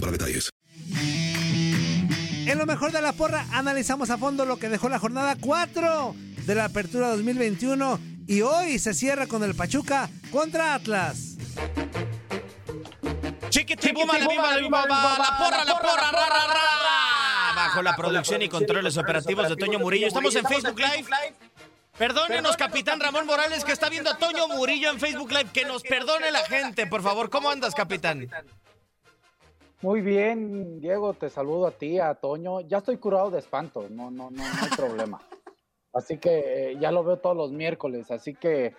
para detalles. En lo mejor de la porra, analizamos a fondo lo que dejó la jornada 4 de la Apertura 2021. Y hoy se cierra con el Pachuca contra Atlas. Chiquitibuma, la porra, rara. Bajo la producción y controles operativos de Toño Murillo. Estamos en Facebook Live. Perdónenos, Capitán Ramón Morales, que está viendo a Toño Murillo en Facebook Live. Que nos perdone la gente, por favor. ¿Cómo andas, Capitán? Muy bien, Diego, te saludo a ti, a Toño. Ya estoy curado de espanto, no hay problema. Así que ya lo veo todos los miércoles, así que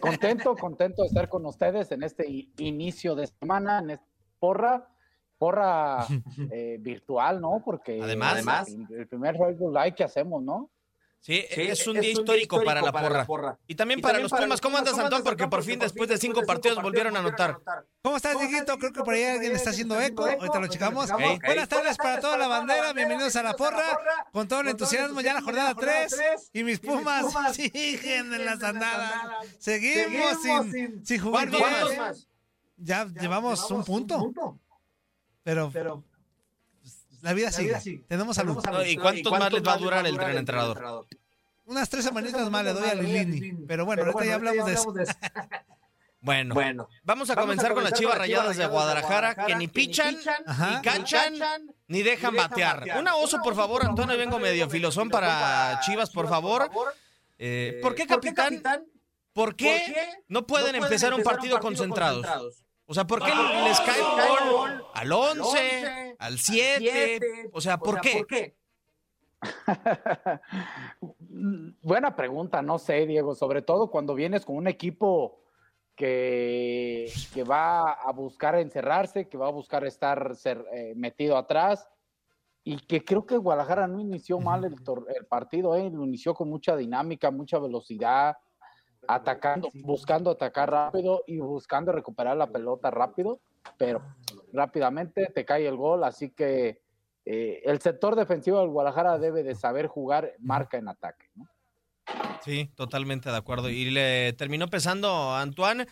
contento de estar con ustedes en este inicio de semana, en esta porra virtual, ¿no? Porque además el primer Facebook Live que hacemos, ¿no? Sí, es un día histórico para la porra. Y también para los Pumas. ¿Cómo andas, Antón? Porque por fin, después de 5 partidos, volvieron a anotar. ¿Cómo estás, Dieguito? Creo que por ahí alguien está haciendo eco. Ahorita lo checamos. Okay. Buenas tardes para toda la bandera. Bienvenidos a la porra. Con todo el entusiasmo, ya la jornada 3. Y mis Pumas siguen en las andadas. Seguimos sin jugar bien. Ya llevamos un punto. Pero... la vida sigue. Tenemos salud. ¿Y cuántos más les va a durar el tren entrenador? Unas 3 semanitas más le doy a Lilini. Pero bueno, ahorita ya hablamos de eso. Bueno, vamos a comenzar con las Chivas Rayadas de Guadalajara, que ni pichan, ni cachan, ni dejan batear. Una oso, por favor, Antonio. Vengo medio filosón para Chivas, por favor. ¿Por qué, Capitán? ¿Por qué no pueden empezar un partido concentrados? O sea, ¿por qué les cae gol al 11, al 7? O sea, ¿por qué? Buena pregunta, no sé, Diego. Sobre todo cuando vienes con un equipo que va a buscar encerrarse, que va a buscar estar metido atrás. Y que creo que Guadalajara no inició mal el partido, lo inició con mucha dinámica, mucha velocidad. Buscando atacar rápido y buscando recuperar la pelota rápido, pero rápidamente te cae el gol, así que el sector defensivo del Guadalajara debe de saber jugar marca en ataque, ¿no? Sí, totalmente de acuerdo. Y le terminó pesando Antoine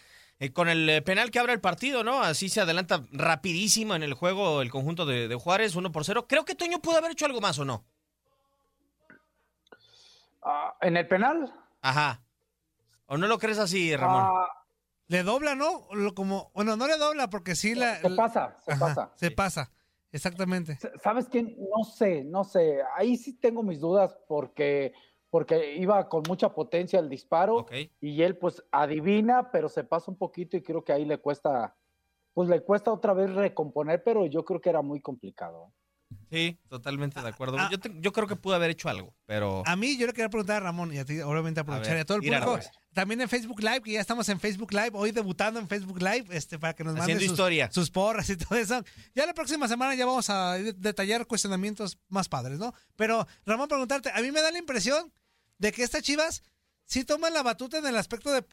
con el penal que abre el partido, ¿no? Así se adelanta rapidísimo en el juego el conjunto de Juárez, 1-0. Creo que Toño pudo haber hecho algo más, ¿o no? ¿En el penal? Ajá. ¿O no lo crees así, Ramón? Le dobla, ¿no? No le dobla porque sí la... Se pasa, exactamente. ¿Sabes qué? No sé. Ahí sí tengo mis dudas porque iba con mucha potencia el disparo, okay. Y él pues adivina, pero se pasa un poquito y creo que ahí le cuesta otra vez recomponer, pero yo creo que era muy complicado. Sí, totalmente de acuerdo. Yo creo que pudo haber hecho algo, pero... A mí, yo le quería preguntar a Ramón y a ti, obviamente aprovechar, y a todo el público. También en Facebook Live, que ya estamos en Facebook Live, hoy debutando en Facebook Live, para que nos manden sus porras y todo eso. Ya la próxima semana ya vamos a detallar cuestionamientos más padres, ¿no? Pero, Ramón, preguntarte, a mí me da la impresión de que estas Chivas sí toman la batuta en el aspecto de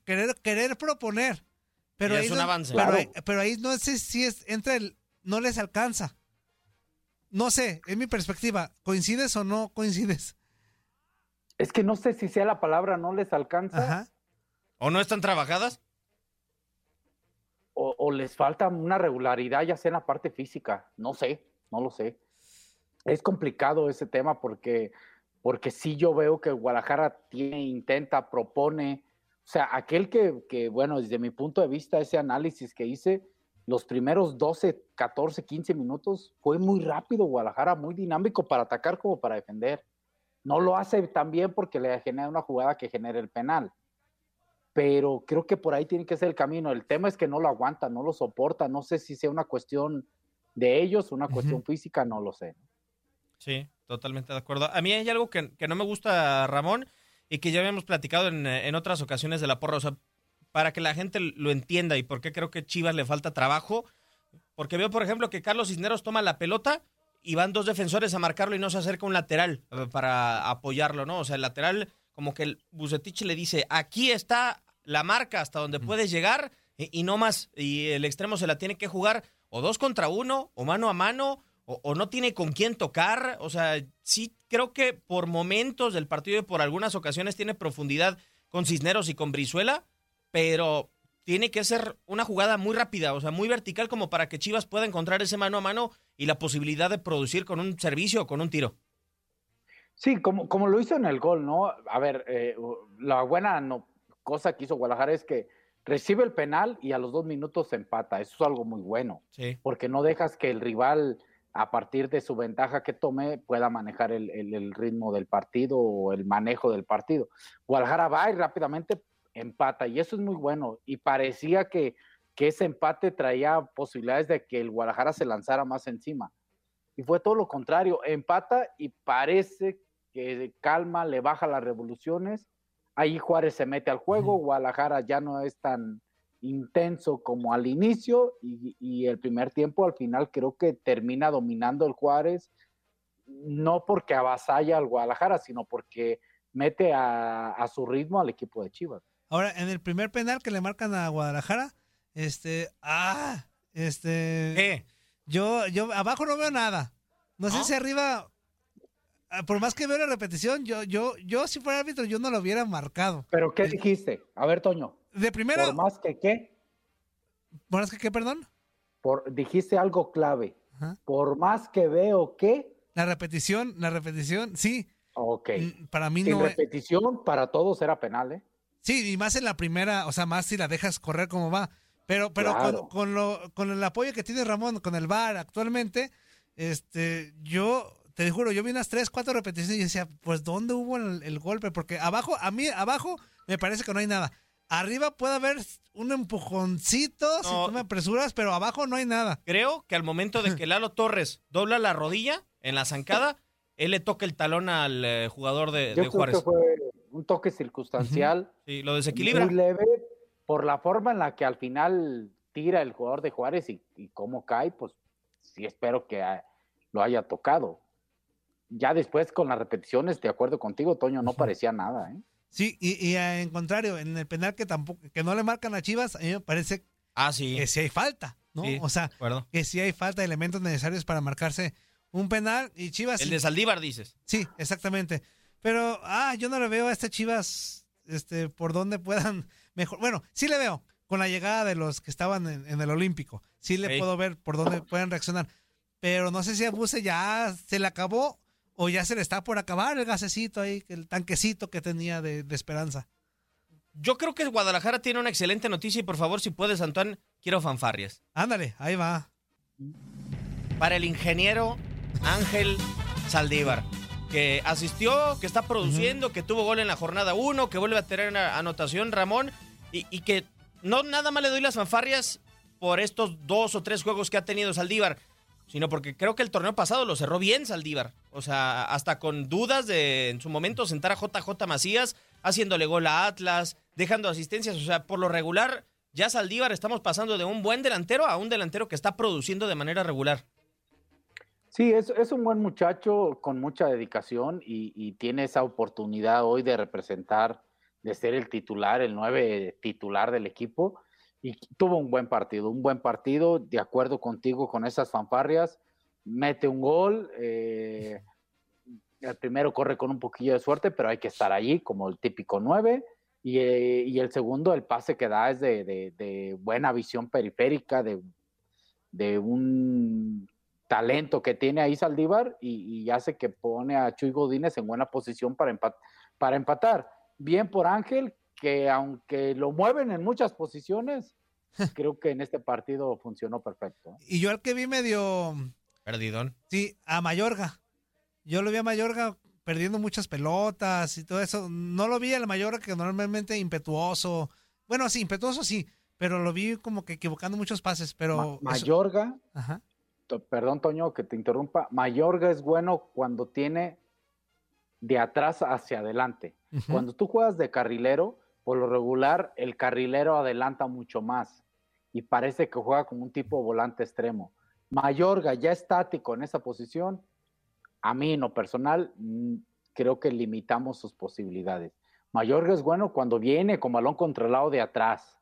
querer proponer. Pero ahí es un avance. Pero ahí no sé si es no les alcanza. No sé, es mi perspectiva. ¿Coincides o no coincides? Es que no sé si sea la palabra no les alcanza. Ajá. ¿O no están trabajadas? O les falta una regularidad ya sea en la parte física. No sé, no lo sé. Es complicado ese tema porque sí yo veo que Guadalajara intenta, propone. O sea, aquel que bueno, desde mi punto de vista, ese análisis que hice... Los primeros 12, 14, 15 minutos fue muy rápido Guadalajara, muy dinámico para atacar como para defender. No lo hace tan bien porque le genera una jugada que genera el penal. Pero creo que por ahí tiene que ser el camino. El tema es que no lo aguanta, no lo soporta. No sé si sea una cuestión de ellos, una cuestión física, no lo sé. Sí, totalmente de acuerdo. A mí hay algo que no me gusta, Ramón, y que ya habíamos platicado en otras ocasiones de la porra. O sea, para que la gente lo entienda y por qué creo que Chivas le falta trabajo, Porque veo, por ejemplo, que Carlos Cisneros toma la pelota y van dos defensores a marcarlo y no se acerca un lateral para apoyarlo, ¿no? O sea, el lateral, como que el Vucetich le dice, aquí está la marca hasta donde puedes llegar y no más. Y el extremo se la tiene que jugar o 2 contra 1 o mano a mano o no tiene con quién tocar. O sea, sí creo que por momentos del partido y por algunas ocasiones tiene profundidad con Cisneros y con Brizuela, pero tiene que ser una jugada muy rápida, o sea, muy vertical como para que Chivas pueda encontrar ese mano a mano y la posibilidad de producir con un servicio o con un tiro. Sí, como lo hizo en el gol, ¿no? A ver, la buena cosa que hizo Guadalajara es que recibe el penal y a los 2 minutos se empata. Eso es algo muy bueno, sí, porque no dejas que el rival, a partir de su ventaja que tome, pueda manejar el ritmo del partido o el manejo del partido. Guadalajara va y rápidamente empata, y eso es muy bueno, y parecía que ese empate traía posibilidades de que el Guadalajara se lanzara más encima, y fue todo lo contrario, empata y parece que calma, le baja las revoluciones, ahí Juárez se mete al juego, Guadalajara ya no es tan intenso como al inicio, y el primer tiempo al final creo que termina dominando el Juárez, no porque avasalla al Guadalajara, sino porque mete a su ritmo al equipo de Chivas. Ahora, en el primer penal que le marcan a Guadalajara, yo abajo no veo nada. No sé si arriba, por más que veo la repetición, yo si fuera árbitro, yo no lo hubiera marcado. ¿Pero qué dijiste? A ver, Toño. De primera. ¿Por más que qué? ¿Por más que qué, perdón? Dijiste algo clave. Ajá. Por más que veo que. La repetición, sí. Ok. Para mí sin repetición, para todos era penal, ¿eh? Sí, y más en la primera, o sea, más si la dejas correr como va. Pero claro, con el apoyo que tiene Ramón, con el VAR actualmente, yo te juro, yo vi unas 3-4 repeticiones y decía, pues, ¿dónde hubo el golpe? Porque abajo me parece que no hay nada. Arriba puede haber un empujoncito, no, si tú me apresuras, pero abajo no hay nada. Creo que al momento de que Lalo Torres dobla la rodilla en la zancada, él le toca el talón al jugador de Juárez. Yo creo que fue un toque circunstancial. Sí, lo desequilibra. Muy leve, por la forma en la que al final tira el jugador de Juárez y cómo cae, pues sí espero que lo haya tocado. Ya después con las repeticiones, de acuerdo contigo, Toño, no parecía nada, ¿eh? Sí, y en contrario, en el penal que no le marcan a Chivas, a mí me parece que sí hay falta, ¿no? Sí, o sea, que sí hay falta de elementos necesarios para marcarse un penal, y Chivas... El de Saldívar, dices. Sí, exactamente. Pero, yo no le veo a este Chivas por dónde puedan mejor... Bueno, sí le veo, con la llegada de los que estaban en el Olímpico. Sí le puedo ver por dónde pueden reaccionar. Pero no sé si a Buse ya se le acabó o ya se le está por acabar el gasecito ahí, el tanquecito que tenía de esperanza. Yo creo que Guadalajara tiene una excelente noticia y por favor, si puedes, Antoine, quiero fanfarrias. Ándale, ahí va. Para el ingeniero Ángel Saldívar, que asistió, que está produciendo, que tuvo gol en la jornada 1, que vuelve a tener una anotación, Ramón, y que no nada más le doy las fanfarrias por estos 2 o 3 juegos que ha tenido Saldívar, sino porque creo que el torneo pasado lo cerró bien Saldívar. O sea, hasta con dudas de en su momento sentar a JJ Macías, haciéndole gol a Atlas, dejando asistencias. O sea, por lo regular, ya Saldívar estamos pasando de un buen delantero a un delantero que está produciendo de manera regular. Sí, es un buen muchacho con mucha dedicación y tiene esa oportunidad hoy de representar, de ser el titular, el 9 titular del equipo. Y tuvo un buen partido, de acuerdo contigo con esas fanfarrias, mete un gol, el primero corre con un poquillo de suerte, pero hay que estar allí como el típico 9, y el segundo, el pase que da es de buena visión periférica, de un talento que tiene ahí Saldívar, y hace que pone a Chuy Godínez en buena posición para empatar. Bien por Ángel, que aunque lo mueven en muchas posiciones, creo que en este partido funcionó perfecto. Y yo al que vi medio... Perdidón. Sí, a Mayorga. Yo lo vi a Mayorga perdiendo muchas pelotas y todo eso. No lo vi al Mayorga que normalmente impetuoso. Bueno, sí, impetuoso sí, pero lo vi como que equivocando muchos pases, pero... Mayorga, ajá. Perdón Toño que te interrumpa, Mayorga es bueno cuando tiene de atrás hacia adelante. Cuando tú juegas de carrilero, por lo regular, el carrilero adelanta mucho más. Y y parece que juega como un tipo volante extremo. Mayorga ya estático en esa posición, a mí en lo personal creo que limitamos sus posibilidades. Mayorga es bueno cuando viene con balón controlado de atrás,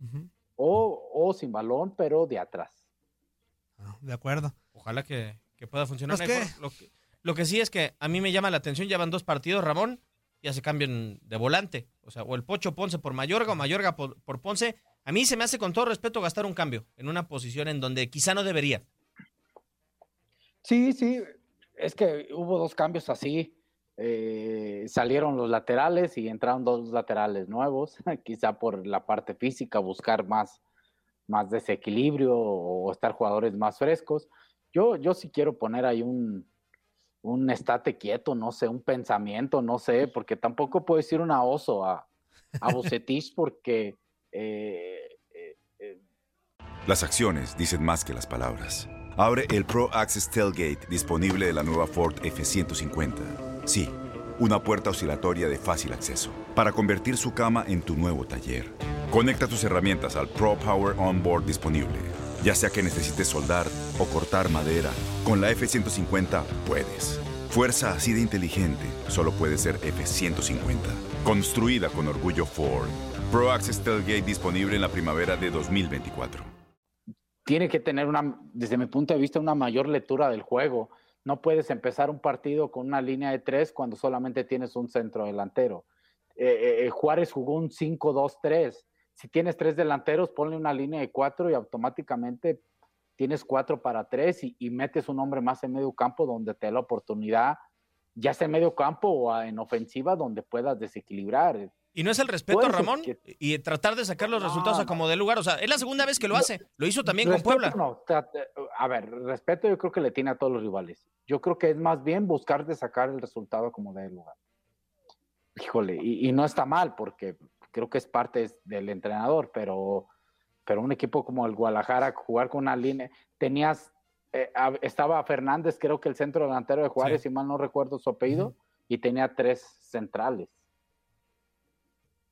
uh-huh, o sin balón, pero de atrás. Ah, de acuerdo. Ojalá que pueda funcionar. Pues mejor. Lo que sí es que a mí me llama la atención, ya van dos partidos, Ramón, ya se cambian de volante. O sea, o el Pocho Ponce por Mayorga o Mayorga por Ponce. A mí se me hace, con todo respeto, gastar un cambio en una posición en donde quizá no debería. Sí, sí. Es que hubo dos cambios así. Salieron los laterales y entraron dos laterales nuevos, quizá por la parte física, buscar más desequilibrio o estar jugadores más frescos. Yo sí quiero poner ahí un estate quieto, no sé, un pensamiento, no sé, porque tampoco puedo decir una oso a Vucetich porque... Las acciones dicen más que las palabras. Abre el Pro Access Tailgate disponible de la nueva Ford F-150. Sí, una puerta oscilatoria de fácil acceso para convertir su cama en tu nuevo taller. Conecta tus herramientas al Pro Power Onboard disponible. Ya sea que necesites soldar o cortar madera, con la F-150 puedes. Fuerza así de inteligente solo puede ser F-150. Construida con orgullo Ford. Pro Access Tailgate disponible en la primavera de 2024. Tiene que tener, desde mi punto de vista, una mayor lectura del juego. No puedes empezar un partido con una línea de tres cuando solamente tienes un centro delantero. Juárez jugó un 5-2-3. Si tienes tres delanteros, ponle una línea de cuatro y automáticamente tienes 4-3 y metes un hombre más en medio campo donde te da la oportunidad, ya sea en medio campo o en ofensiva, donde puedas desequilibrar. Y no es el respeto, Ramón, y tratar de sacar los resultados a como de lugar. O sea, es la segunda vez que lo hace. Lo hizo también con Puebla. No, a ver, respeto yo creo que le tiene a todos los rivales. Yo creo que es más bien buscar de sacar el resultado a como de lugar. Híjole, y no está mal, porque creo que es parte del entrenador, pero un equipo como el Guadalajara, jugar con una línea... Estaba Fernández, creo que el centro delantero de Juárez, sí, si mal no recuerdo su apellido, uh-huh, y tenía tres centrales.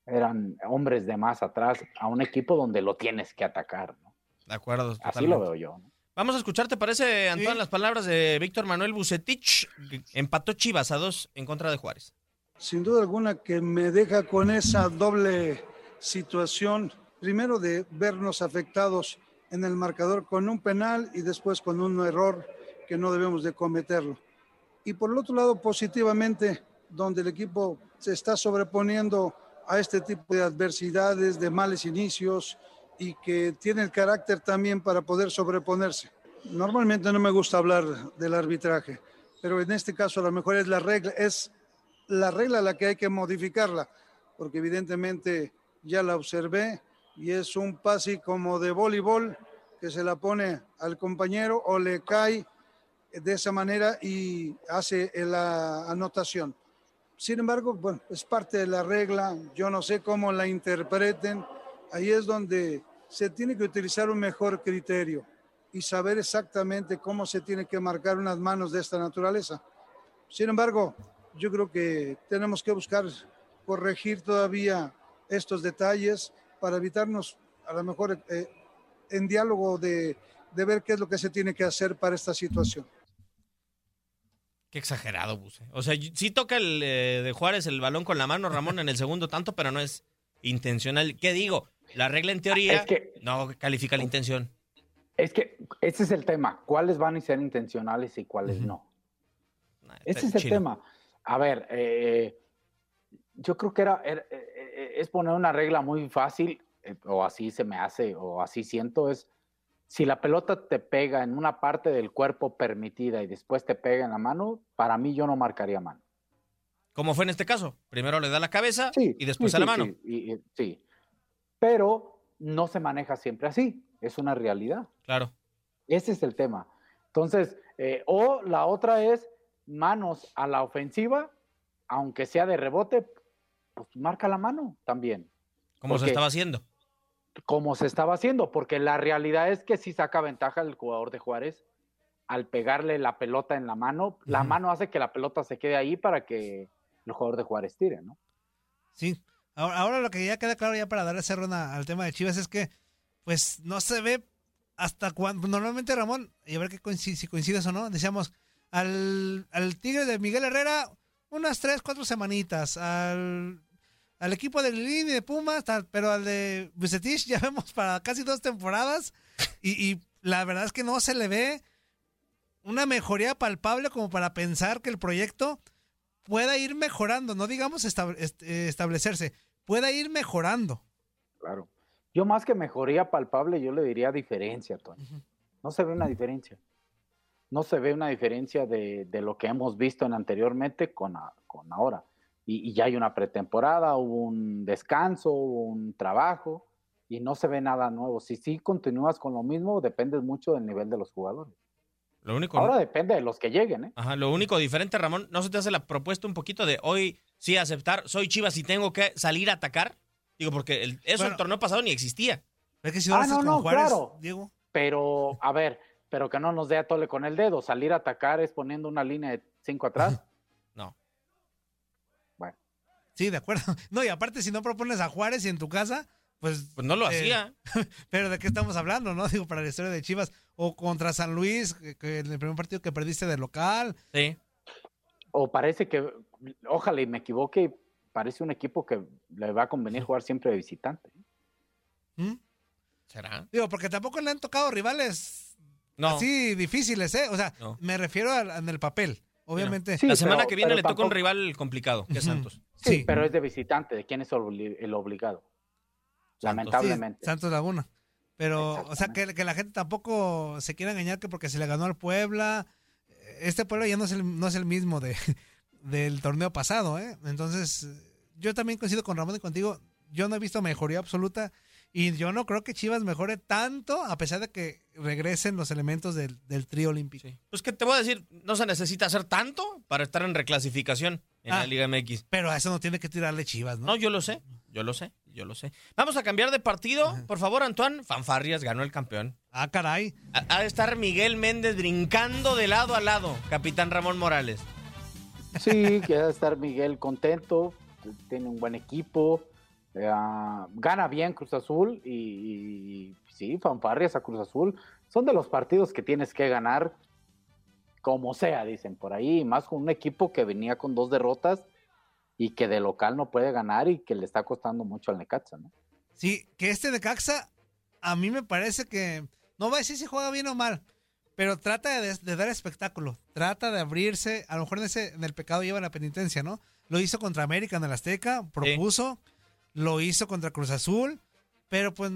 Eran hombres de más atrás a un equipo donde lo tienes que atacar, ¿no? De acuerdo. Así totalmente lo veo yo, ¿no? Vamos a escuchar, ¿te parece, Antón, sí, las palabras de Víctor Manuel Vucetich? Empató Chivas 2 en contra de Juárez. Sin duda alguna que me deja con esa doble situación, primero de vernos afectados en el marcador con un penal y después con un error que no debemos de cometerlo. Y por el otro lado, positivamente, donde el equipo se está sobreponiendo a este tipo de adversidades, de males inicios, y que tiene el carácter también para poder sobreponerse. Normalmente no me gusta hablar del arbitraje, pero en este caso a lo mejor es la regla la que hay que modificarla, porque evidentemente ya la observé y es un pase como de voleibol que se la pone al compañero o le cae de esa manera y hace la anotación. Sin embargo, bueno, es parte de la regla, yo no sé cómo la interpreten, ahí es donde se tiene que utilizar un mejor criterio y saber exactamente cómo se tiene que marcar unas manos de esta naturaleza. Sin embargo, yo creo que tenemos que buscar corregir todavía estos detalles para evitarnos, a lo mejor, en diálogo de ver qué es lo que se tiene que hacer para esta situación. Qué exagerado, Buse. O sea, sí toca el de Juárez el balón con la mano, Ramón, en el segundo tanto, pero no es intencional. ¿Qué digo? La regla en teoría es que no califica la intención. Es que ese es el tema. ¿Cuáles van a ser intencionales y cuáles uh-huh, no? Nah, ese es el tema. A ver, yo creo que es poner una regla muy fácil, o así se me hace, o así siento, es... Si la pelota te pega en una parte del cuerpo permitida y después te pega en la mano, para mí yo no marcaría mano. ¿Cómo fue en este caso? Primero le da la cabeza, sí, y después a la mano. Sí, sí, pero no se maneja siempre así. Es una realidad. Claro. Ese es el tema. Entonces, o la otra es manos a la ofensiva, aunque sea de rebote, pues marca la mano también. ¿Cómo se estaba haciendo? Como se estaba haciendo, porque la realidad es que sí saca ventaja el jugador de Juárez al pegarle la pelota en la mano. La uh-huh, mano hace que la pelota se quede ahí para que el jugador de Juárez tire, ¿no? Sí. Ahora lo que ya queda claro, ya para darle cerrona al tema de Chivas, es que pues no se ve hasta cuando. Normalmente, Ramón, y a ver qué si coincides o no, decíamos al Tigre de Miguel Herrera unas 3-4 semanitas, al equipo de Lilini y de Pumas, pero al de Vucetich ya vemos para casi 2 temporadas y la verdad es que no se le ve una mejoría palpable como para pensar que el proyecto pueda ir mejorando, no digamos establecerse, pueda ir mejorando. Claro. Yo más que mejoría palpable, yo le diría diferencia, Tony. Uh-huh. No se ve una diferencia. No se ve una diferencia de lo que hemos visto anteriormente con ahora. Y ya hay una pretemporada, hubo un descanso, hubo un trabajo, y no se ve nada nuevo. Si continúas con lo mismo, depende mucho del nivel de los jugadores. Lo único, ahora depende de los que lleguen. Ajá, lo único diferente, Ramón, ¿no se te hace la propuesta un poquito de hoy sí aceptar, soy Chivas y tengo que salir a atacar? Digo, porque el torneo pasado ni existía. Es que si no no, Juárez, claro. Diego. Pero, a ver, pero que no nos dé a tole con el dedo. Salir a atacar es poniendo una línea de 5 atrás. No. Bueno. Sí, de acuerdo. No, y aparte, si no propones a Juárez y en tu casa, pues no lo hacía. Pero ¿de qué estamos hablando, no? Digo, para la historia de Chivas. O contra San Luis, que en el primer partido que perdiste de local. Sí. O parece que, ojalá y me equivoque, parece un equipo que le va a convenir jugar siempre de visitante. ¿Será? Digo, porque tampoco le han tocado rivales así difíciles, ¿eh? O sea, me refiero en el papel, obviamente. Sí, la semana que viene le toca un rival complicado, que es Santos. Sí, pero es de visitante, ¿de quién es el obligado? Santos. Lamentablemente. Sí, Santos Laguna. Pero, o sea, que la gente tampoco se quiera engañar que porque se le ganó al Puebla, este Puebla ya no es el mismo del torneo pasado, ¿eh? Entonces, yo también coincido con Ramón y contigo, yo no he visto mejoría absoluta y yo no creo que Chivas mejore tanto a pesar de que regresen los elementos del trío olímpico. Sí. Pues que te voy a decir, no se necesita hacer tanto para estar en reclasificación en la Liga MX. Pero a eso no tiene que tirarle Chivas, ¿no? No, yo lo sé. Vamos a cambiar de partido. Ajá. Por favor, Antoine. Fanfarrias ganó el campeón. Ah, caray. Ha de estar Miguel Méndez brincando de lado a lado, capitán Ramón Morales. Sí, quiere estar Miguel contento, tiene un buen equipo, gana bien Cruz Azul y sí, fanfarrias a Cruz Azul. Son de los partidos que tienes que ganar como sea, dicen por ahí, más con un equipo que venía con 2 derrotas y que de local no puede ganar y que le está costando mucho al Necaxa, ¿no? Sí, que este Necaxa a mí me parece que, no va a decir si juega bien o mal, pero trata de dar espectáculo, trata de abrirse, a lo mejor en el pecado lleva la penitencia, ¿no? Lo hizo contra América en el Azteca, propuso, lo hizo contra Cruz Azul, pero pues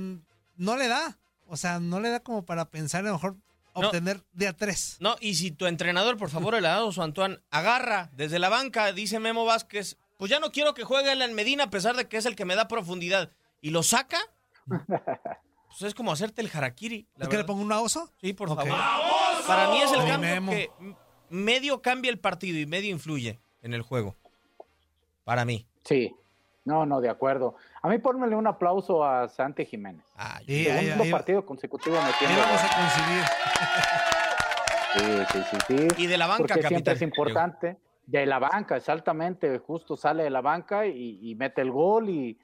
no le da, o sea, no le da como para pensar a lo mejor obtener de a 3. No, y si tu entrenador, por favor, el Alonso Antoine, agarra desde la banca, dice Memo Vázquez, pues ya no quiero que juegue Alan Medina a pesar de que es el que me da profundidad, y lo saca... Pues es como hacerte el harakiri. ¿Es que le pongo un oso? Sí, por favor. ¡Oso! Para mí es el cambio que medio cambia el partido y medio influye en el juego. Para mí. Sí. No, de acuerdo. A mí pónmele un aplauso a Santi Jiménez. Ah, sí, segundo partido consecutivo metiendo. Ahí vamos a coincidir. Sí. Y de la banca, porque capitán. Siempre es importante. De la banca, exactamente. Justo sale de la banca y mete el gol y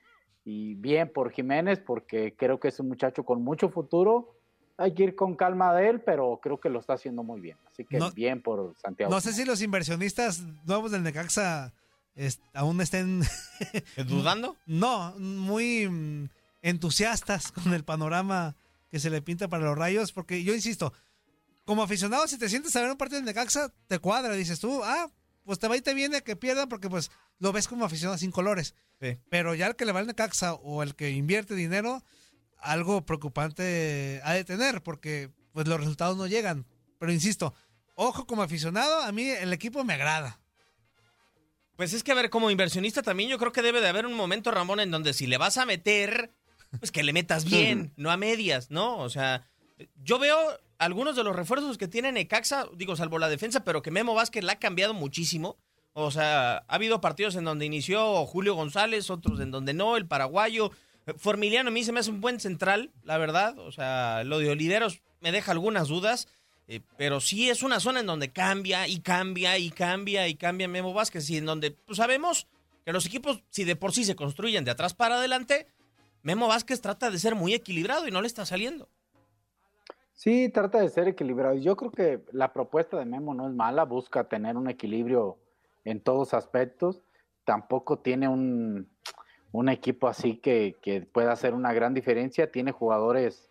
bien por Jiménez, porque creo que es un muchacho con mucho futuro. Hay que ir con calma de él, pero creo que lo está haciendo muy bien. Así que bien por Santiago. No sé si los inversionistas nuevos del Necaxa aún estén... ¿Dudando? No, muy entusiastas con el panorama que se le pinta para los Rayos, porque yo insisto, como aficionado, si te sientes a ver un partido del Necaxa, te cuadra, dices tú, pues te va y te viene que pierdan, porque pues lo ves como aficionado sin colores. Sí. Pero ya el que le va al Necaxa o el que invierte dinero, algo preocupante ha de tener, porque pues los resultados no llegan. Pero insisto, ojo, como aficionado, a mí el equipo me agrada. Pues es que, a ver, como inversionista también yo creo que debe de haber un momento, Ramón, en donde si le vas a meter, pues que le metas bien, no a medias, ¿no? O sea, yo veo algunos de los refuerzos que tiene Necaxa, digo, salvo la defensa, pero que Memo Vázquez la ha cambiado muchísimo. O sea, ha habido partidos en donde inició Julio González, otros en donde no, el paraguayo. Formiliano a mí se me hace un buen central, la verdad. O sea, lo de Oliveros me deja algunas dudas, pero sí es una zona en donde cambia Memo Vázquez. Y en donde pues, sabemos que los equipos, si de por sí se construyen de atrás para adelante, Memo Vázquez trata de ser muy equilibrado y no le está saliendo. Sí, trata de ser equilibrado. Yo creo que la propuesta de Memo no es mala, busca tener un equilibrio en todos aspectos. Tampoco tiene un equipo así que pueda hacer una gran diferencia. Tiene jugadores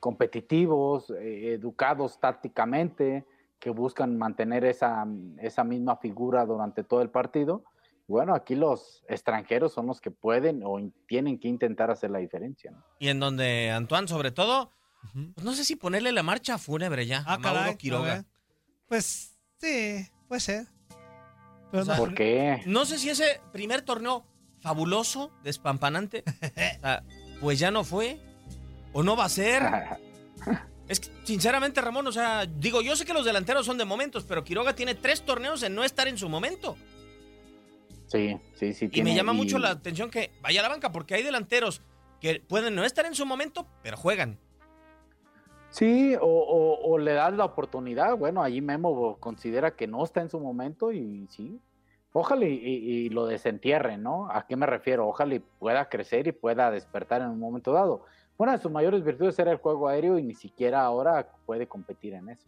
competitivos, educados tácticamente, que buscan mantener esa misma figura durante todo el partido. Bueno, aquí los extranjeros son los que pueden o tienen que intentar hacer la diferencia, ¿no? Y en donde Antoine, sobre todo, pues no sé si ponerle la marcha fúnebre ya a Mauro Quiroga. Pues sí, puede ser. Pero o sea, ¿por qué? No sé si ese primer torneo fabuloso, despampanante, pues ya no fue o no va a ser. Es que, sinceramente, Ramón, o sea, digo, yo sé que los delanteros son de momentos, pero Quiroga tiene 3 torneos en no estar en su momento. Sí. Tiene, y me llama mucho la atención que vaya a la banca, porque hay delanteros que pueden no estar en su momento, pero juegan. Sí, o le das la oportunidad. Bueno, allí Memo considera que no está en su momento y sí. Ojalá y lo desentierre, ¿no? ¿A qué me refiero? Ojalá y pueda crecer y pueda despertar en un momento dado. Una de sus mayores virtudes era el juego aéreo y ni siquiera ahora puede competir en eso.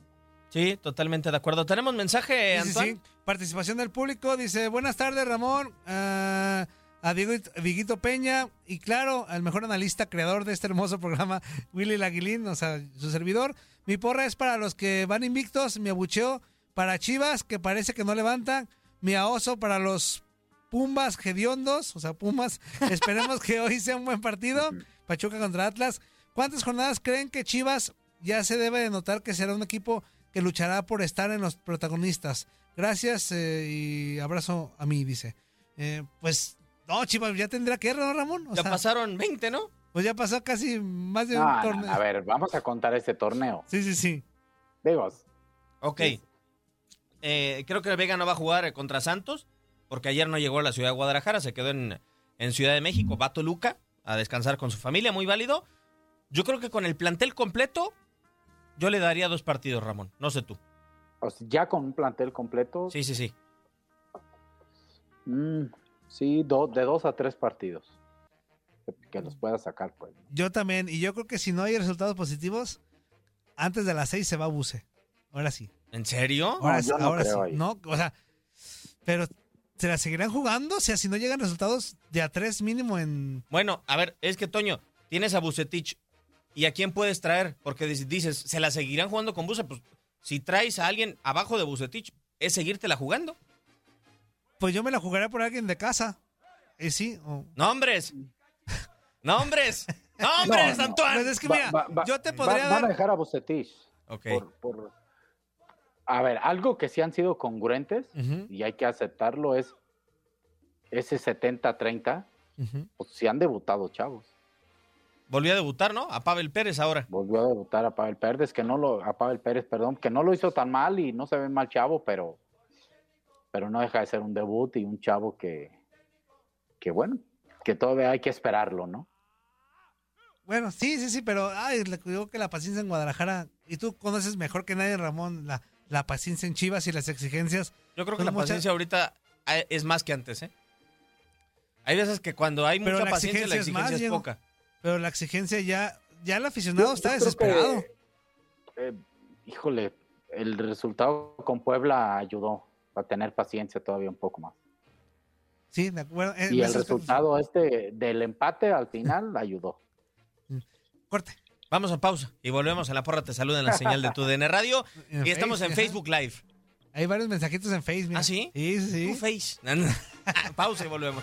Sí, totalmente de acuerdo. Tenemos mensaje, Antoine. Sí. Participación del público. Dice, buenas tardes, Ramón. A Viguito Peña. Y claro, al mejor analista, creador de este hermoso programa, Willy Laguilín, o sea, su servidor. Mi porra es para los que van invictos. Mi abucheo para Chivas, que parece que no levantan. Mi aoso para los Pumas hediondos, o sea, Pumas. Esperemos que hoy sea un buen partido. Pachuca contra Atlas. ¿Cuántas jornadas creen que Chivas ya se debe de notar que será un equipo que luchará por estar en los protagonistas? Gracias y abrazo a mí, dice. Pues, no, Chivas, ya tendrá que ir, ¿no, Ramón? O sea, pasaron 20, ¿no? Pues ya pasó casi más de un torneo. A ver, vamos a contar este torneo. Sí. Vegos. Ok. Sí. Creo que Vega no va a jugar contra Santos, porque ayer no llegó a la ciudad de Guadalajara, se quedó en Ciudad de México. Va a Toluca a descansar con su familia, muy válido. Yo creo que con el plantel completo, yo le daría 2 partidos, Ramón. No sé tú. O sea, ¿ya con un plantel completo? Sí. Sí, de 2 a 3 partidos. Que los pueda sacar, pues. Yo también. Y yo creo que si no hay resultados positivos, antes de las 6 se va a Buce. Ahora sí. ¿En serio? Ahora sí. No, o sea, pero ¿se la seguirán jugando? O sea, si no llegan resultados de a 3 mínimo en... Bueno, a ver, es que, Toño, tienes a Vucetich. ¿Y a quién puedes traer? Porque dices, ¿se la seguirán jugando con Buce? Pues si traes a alguien abajo de Vucetich, ¿es seguírtela jugando? Pues yo me la jugaré por alguien de casa. Sí. Oh. ¡Nombres, Antoine! Pues es que mira, yo te podría dar... Van a dejar a Vucetich. Ok. A ver, algo que sí han sido congruentes, y hay que aceptarlo, es ese 70-30. Pues sí han debutado, chavos. Volvió a debutar, ¿no? A Pavel Pérez ahora. Volvió a debutar a Pavel Pérez, que no lo hizo tan mal y no se ve mal chavo, pero no deja de ser un debut y un chavo que bueno, que todavía hay que esperarlo, ¿no? Bueno, sí, pero le digo que la paciencia en Guadalajara, y tú conoces mejor que nadie, Ramón, la paciencia en Chivas y las exigencias. Yo creo que la paciencia ahorita es más que antes, ¿eh? Hay veces que cuando hay mucha paciencia, la exigencia es poca. Pero la exigencia ya el aficionado está desesperado. Híjole, el resultado con Puebla ayudó a tener paciencia todavía un poco más. Sí, de acuerdo. Y el resultado del empate al final ayudó. Corte. Vamos a pausa y volvemos a La Porra Te Saluda en la señal de TUDN Radio. Y estamos en Facebook Live. Hay varios mensajitos en Facebook. ¿Ah, sí? Sí. Tu Face. Pausa y volvemos.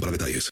para detalles.